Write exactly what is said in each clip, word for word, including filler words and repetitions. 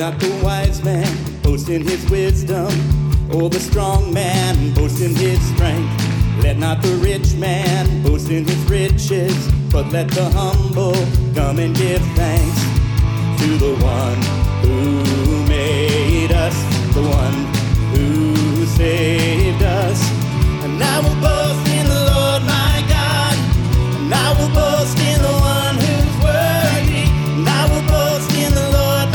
Not the wise man boasting his wisdom, or the strong man boasting his strength. Let not the rich man boast in his riches, but let the humble come and give thanks to the one who made us, the one who saved us. And I will boast in the Lord my God, and I will boast in the one who's worthy, and I will boast in the Lord my God,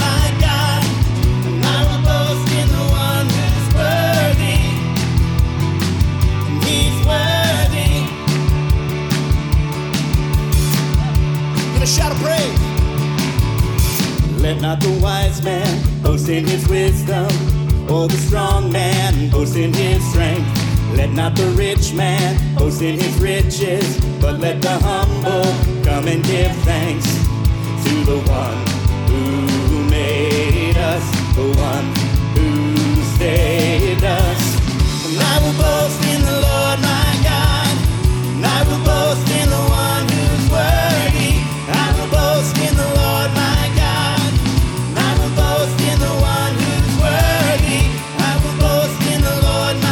and I will boast in the one who's worthy, and he's worthy. Give a shout of praise. Let not the wise man boast in his wisdom, or the strong man boast in his strength. Let not the rich man boast in his riches, but let the humble come and give thanks to the one who made us, the one who saved us. And I will boast in the Lord my God, and I will boast in the one who's worthy. I will boast in the Lord my God, and I will boast in the one who's worthy. I will boast in the Lord my God.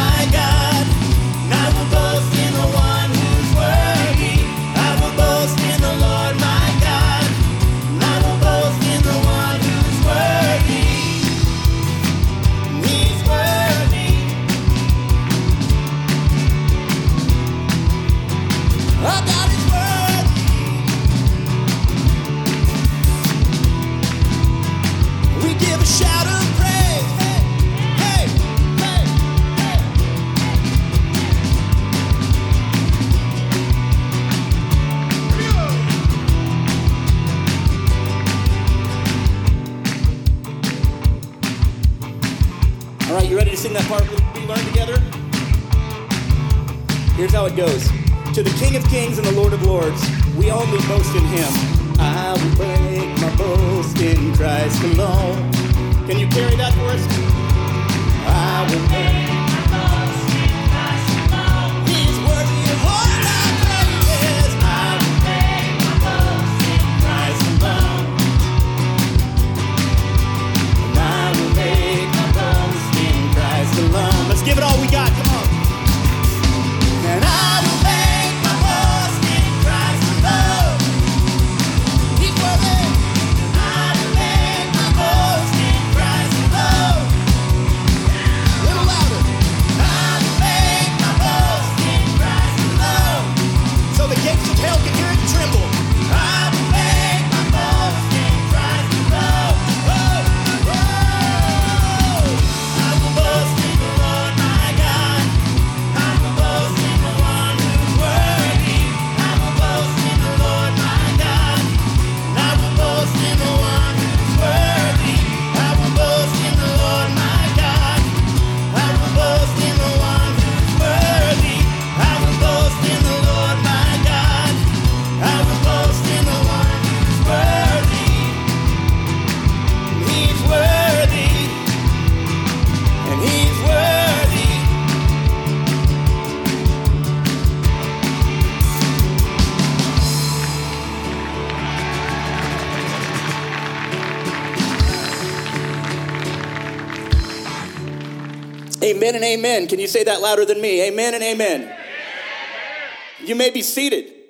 Sing that part we learned together. Here's how it goes. To the King of Kings and the Lord of Lords, we only boast in him. I will break my boast in Christ alone. Can you carry that for us? I will break my boast in Christ alone. He's worthy of all our praises. I will break my boast in Christ alone. And I will make my boast alone. Let's give it all we got. Come on. And I will make my boast in Christ alone. He's worthy. I will make my boast in Christ alone. A little louder. I will make my boast in Christ alone. So the gates of hell can hear it tremble. I will make my boast in Christ alone. Oh, oh. Amen and amen. Can you say that louder than me? Amen and amen. You may be seated.